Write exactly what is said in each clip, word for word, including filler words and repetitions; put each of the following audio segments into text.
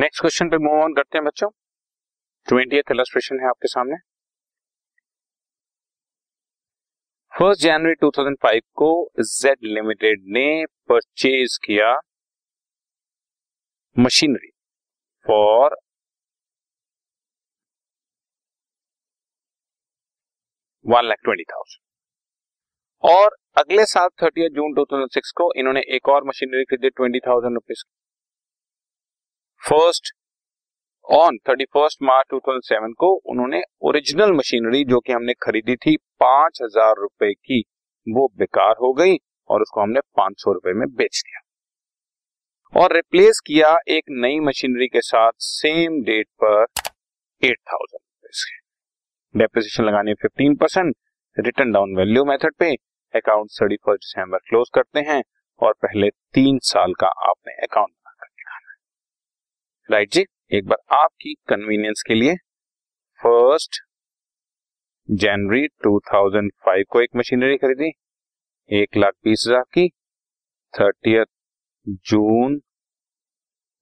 Next question पे move on करते हैं बच्चों। ट्वेंटीएथ इलस्ट्रेशन है आपके सामने। फर्स्ट जनवरी दो हज़ार पाँच को जेड लिमिटेड ने परचेज किया machinery for one lakh twenty thousand, और अगले साल थर्टीएथ जून दो हज़ार छह को इन्होंने एक और मशीनरी खरीदी twenty thousand rupees. First on thirty first March two thousand seven को उन्होंने ओरिजिनल मशीनरी जो कि हमने खरीदी थी पांच हजार रुपए की, वो बेकार हो गई और उसको हमने पांच सौ रुपए में बेच दिया और रिप्लेस किया एक नई मशीनरी के साथ सेम डेट पर एट थाउजेंड रुपए। डेप्रिसिएशन लगानी fifteen percent return down value method पे। Account thirty first December close करते हैं और पहले तीन साल का आपने अकाउंट राइट जी। एक बार आपकी कन्वीनियंस के लिए फर्स्ट जनवरी दो हज़ार पाँच को एक मशीनरी खरीदी एक लाख बीस हजार की, थर्टीएथ जून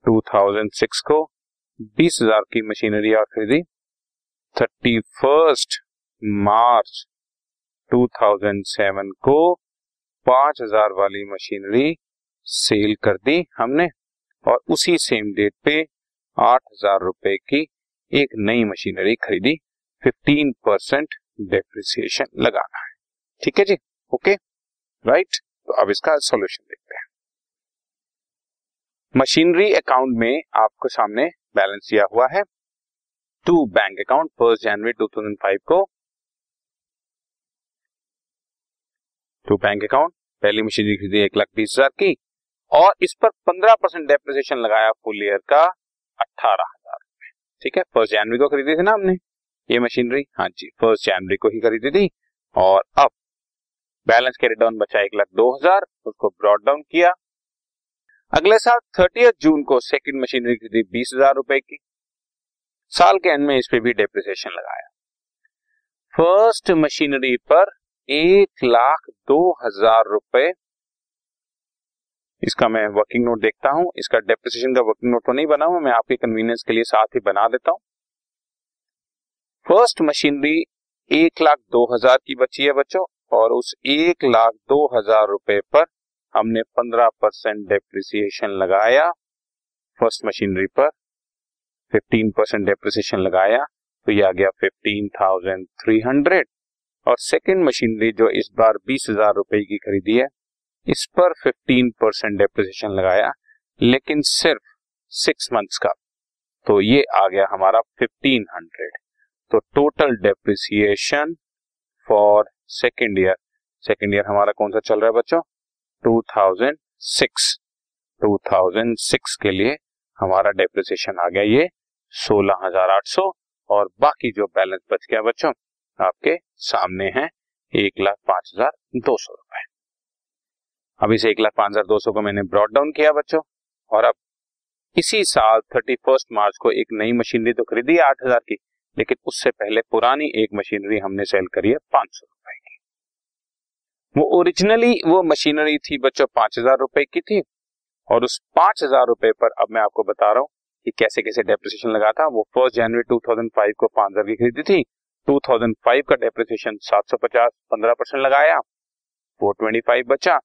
दो हज़ार छह को बीस हजार की मशीनरी और खरीदी, थर्टी फर्स्ट मार्च दो हज़ार सात को पांच हजार वाली मशीनरी सेल कर दी हमने और उसी सेम डेट पे आठ हजार रुपए की एक नई मशीनरी खरीदी। फिफ्टीन परसेंट डेप्रिसिएशन लगाना है, ठीक है जी। ओके राइट, तो अब इसका सॉल्यूशन देखते हैं। मशीनरी अकाउंट में आपको सामने बैलेंस दिया हुआ है। टू बैंक अकाउंट फर्स्ट जनवरी दो हज़ार पाँच को टू बैंक अकाउंट पहली मशीनरी खरीदी एक लाख बीस हजार की और इस पर पंद्रह परसेंट डेप्रिसिएशन लगाया फुल ईयर का अठारह हजार रुपए, ठीक है। फर्स्ट जनवरी को खरीदी थी ना हमने ये मशीनरी, हाँ जी फर्स्ट जनवरी को ही खरीदी थी। और अब बैलेंस कैरी डाउन बचा एक लाख दो हजार, उसको ब्रॉट डाउन किया। अगले साल थर्टीएथ जून को सेकंड मशीनरी खरीदी बीस हजार रुपए की, साल के एंड में इस पे भी डेप्रिसिएशन लगाया। फर्स्ट मशीनरी पर एक लाख दो हजार रुपए, इसका मैं वर्किंग नोट देखता हूं। इसका डेप्रिसिएशन का वर्किंग नोट तो नहीं बना हुआ, मैं आपके कन्वीनियंस के लिए साथ ही बना देता हूं। फर्स्ट मशीनरी एक लाख दो हजार की बची है बच्चों और उस एक लाख दो हजार रुपए पर हमने पंद्रह परसेंट डेप्रिसिएशन लगाया। फर्स्ट मशीनरी पर फिफ्टीन परसेंट डेप्रिसिएशन लगाया तो ये आ गया फिफ्टीन थाउजेंड थ्री हंड्रेड, और सेकेंड मशीनरी जो इस बार बीस हजार रुपए की खरीदी है इस पर फिफ्टीन परसेंट डेप्रिसिएशन लगाया लेकिन सिर्फ सिक्स मंथ्स का, तो ये आ गया हमारा फिफ्टीन हंड्रेड। तो total depreciation for second year, second year हमारा कौन सा चल रहा है बच्चों दो हज़ार छह, दो हज़ार छह के लिए हमारा डेप्रिसिएशन आ गया ये सोलह हजार आठ सौ, और बाकी जो बैलेंस बच गया बच्चों आपके सामने है एक लाख पांच हजार दो सौ रुपए। अब इस एक लाख पांच हजार दो सौ को मैंने ब्रॉट डाउन किया बच्चों, और अब इसी साल थर्टी फर्स्ट मार्च को एक नई मशीनरी तो खरीदी आठ हजार की, लेकिन उससे पहले पुरानी एक मशीनरी हमने सेल करी है पांच सौ रुपए की। वो ओरिजिनली वो मशीनरी थी बच्चों पांच हजार रुपए की थी, और उस पांच हजार रुपए पर अब मैं आपको बता रहा हूँ कि कैसे कैसे डेप्रिसिएशन लगा था। वो first January two thousand five को पांच हजार की खरीदी थी, टू थाउजेंड फाइव का डेप्रिसिएशन सात सौ पचास पंद्रह परसेंट लगाया फोर ट्वेंटी फाइव बचा,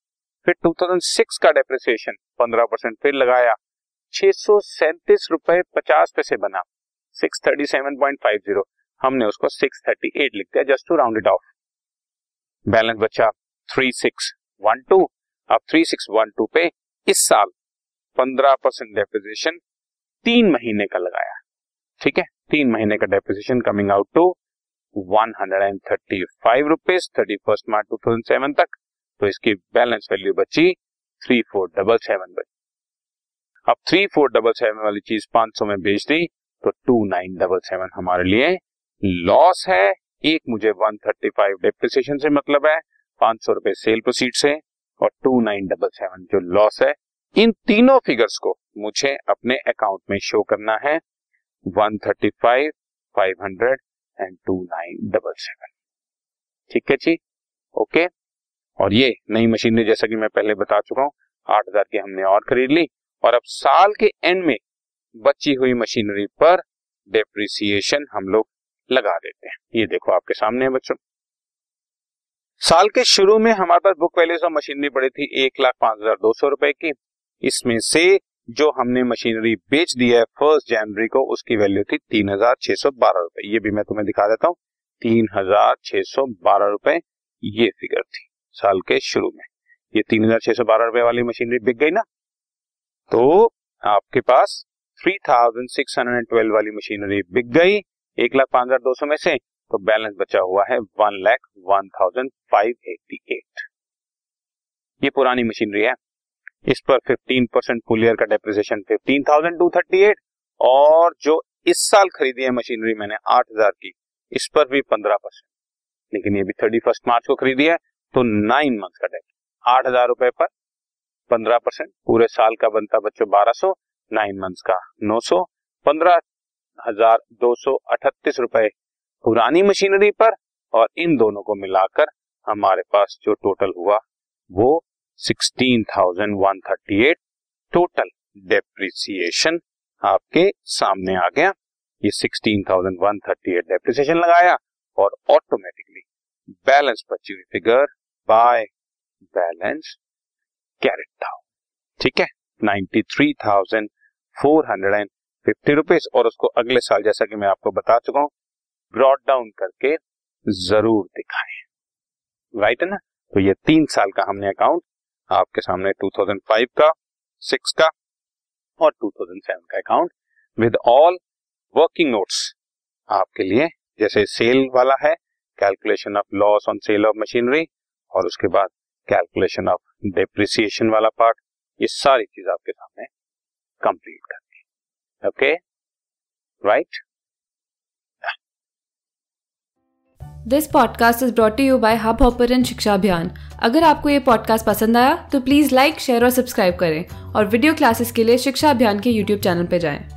फिर दो हज़ार छह का डेप्रिसिएशन पंद्रह परसेंट फिर लगाया छह सौ सैंतीस रुपए पचास पैसे बना छह सौ सैंतीस पॉइंट पाँच शून्य, हमने उसको छह सौ अड़तीस लिख दिया just to round it off. Balance बचा छत्तीस सौ बारह, अब छत्तीस सौ बारह पे इस साल पंद्रह परसेंट डेप्रिसिएशन तीन महीने का लगाया, ठीक है। तीन महीने का डेप्रिसिएशन कमिंग आउट टू एक सौ पैंतीस रुपीस थर्टी फर्स्ट मार्च दो हज़ार सात तक, तो इसकी बैलेंस वैल्यू बची थ्री फोर डबल सेवन। अब थ्री फोर डबल सेवन वाली चीज पांच सौ में बेच दी तो टू नाइन डबल सेवन हमारे लिए लॉस है। एक मुझे एक सौ पैंतीस डेप्रिसिएशन से मतलब है पांच सौ रुपए सेल प्रोसीड से, और टू नाइन डबल सेवन जो लॉस है, इन तीनों फिगर्स को मुझे अपने अकाउंट में शो करना है एक सौ पैंतीस, पाँच सौ and two nine double seven, ठीक है जी। Okay okay? और ये नई मशीनरी जैसा कि मैं पहले बता चुका हूँ आठ हजार की हमने और खरीद ली, और अब साल के एंड में बची हुई मशीनरी पर डेप्रिसिएशन हम लोग लगा देते हैं। ये देखो आपके सामने है बच्चों, साल के शुरू में हमारे पास बुक वैल्यूज ऑफ मशीनरी पड़ी थी एक लाख पांच हजार दो सौ रुपए की। इसमें से जो हमने मशीनरी बेच दिया है फर्स्ट जनवरी को उसकी वैल्यू थी तीन हजार छह सौ बारह रुपए। ये भी मैं तुम्हें दिखा देता हूँ, तीन हजार छह सौ बारह रुपए ये फिगर थी साल के शुरू में। ये तीन हजार छह सौ बारह रुपए वाली मशीनरी बिक गई ना, तो आपके पास three thousand six hundred and twelve वाली मशीनरी बिक गई एक लाख पांच हजार दो सौ में से, तो बैलेंस बचा हुआ है one lakh one thousand five eighty eight. ये पुरानी मशीनरी है, इस पर पंद्रह परसेंट फुल ईयर का डेप्रिसिएशन पंद्रह हज़ार दो सौ अड़तीस, और जो इस साल खरीदी है मशीनरी मैंने आठ हज़ार की, इस पर भी पंद्रह परसेंट, लेकिन ये भी इकतीस मार्च को खरीदी है, तो नौ मंथ का डेप्ट आठ हज़ार रुपए पर पंद्रह परसेंट, पूरे साल का बनता बच्चों बारह सौ, नौ मंथ का नौ सौ, पंद्रह हज़ार दो सौ अड़तीस रुपए पुरानी मशीनरी पर, और इन दोनों को मिलाकर हमारे पास जो टोटल हुआ वो सोलह हज़ार एक सौ अड़तीस टोटल डेप्रिसिएशन आपके सामने आ गया। ये सोलह हज़ार एक सौ अड़तीस डेप्रिसिएशन लगाया और ऑटोमेटिकली बैलेंस बची हुई फिगर बाय बैलेंस कैरेट था, ठीक है, तिरानवे हज़ार चार सौ पचास रुपीस, और उसको अगले साल जैसा कि मैं आपको बता चुका हूं ब्रॉट डाउन करके जरूर दिखाएं, राइट है ना। तो ये तीन साल का हमने अकाउंट आपके सामने दो हज़ार पाँच का, छह का और दो हज़ार सात का account with all working notes आपके लिए, जैसे सेल वाला है calculation of loss on sale of machinery, और उसके बाद कैलकुलेशन ऑफ डेप्रिसिएशन वाला पार्ट, ये सारी चीज आपके सामने कंप्लीट करनी, okay right. This podcast is brought to you by Hub Hopper and Shiksha Abhiyan. अगर आपको ये पॉडकास्ट पसंद आया तो प्लीज़ लाइक, शेयर और सब्सक्राइब करें, और वीडियो क्लासेस के लिए शिक्षा अभियान के यूट्यूब चैनल पर जाएं।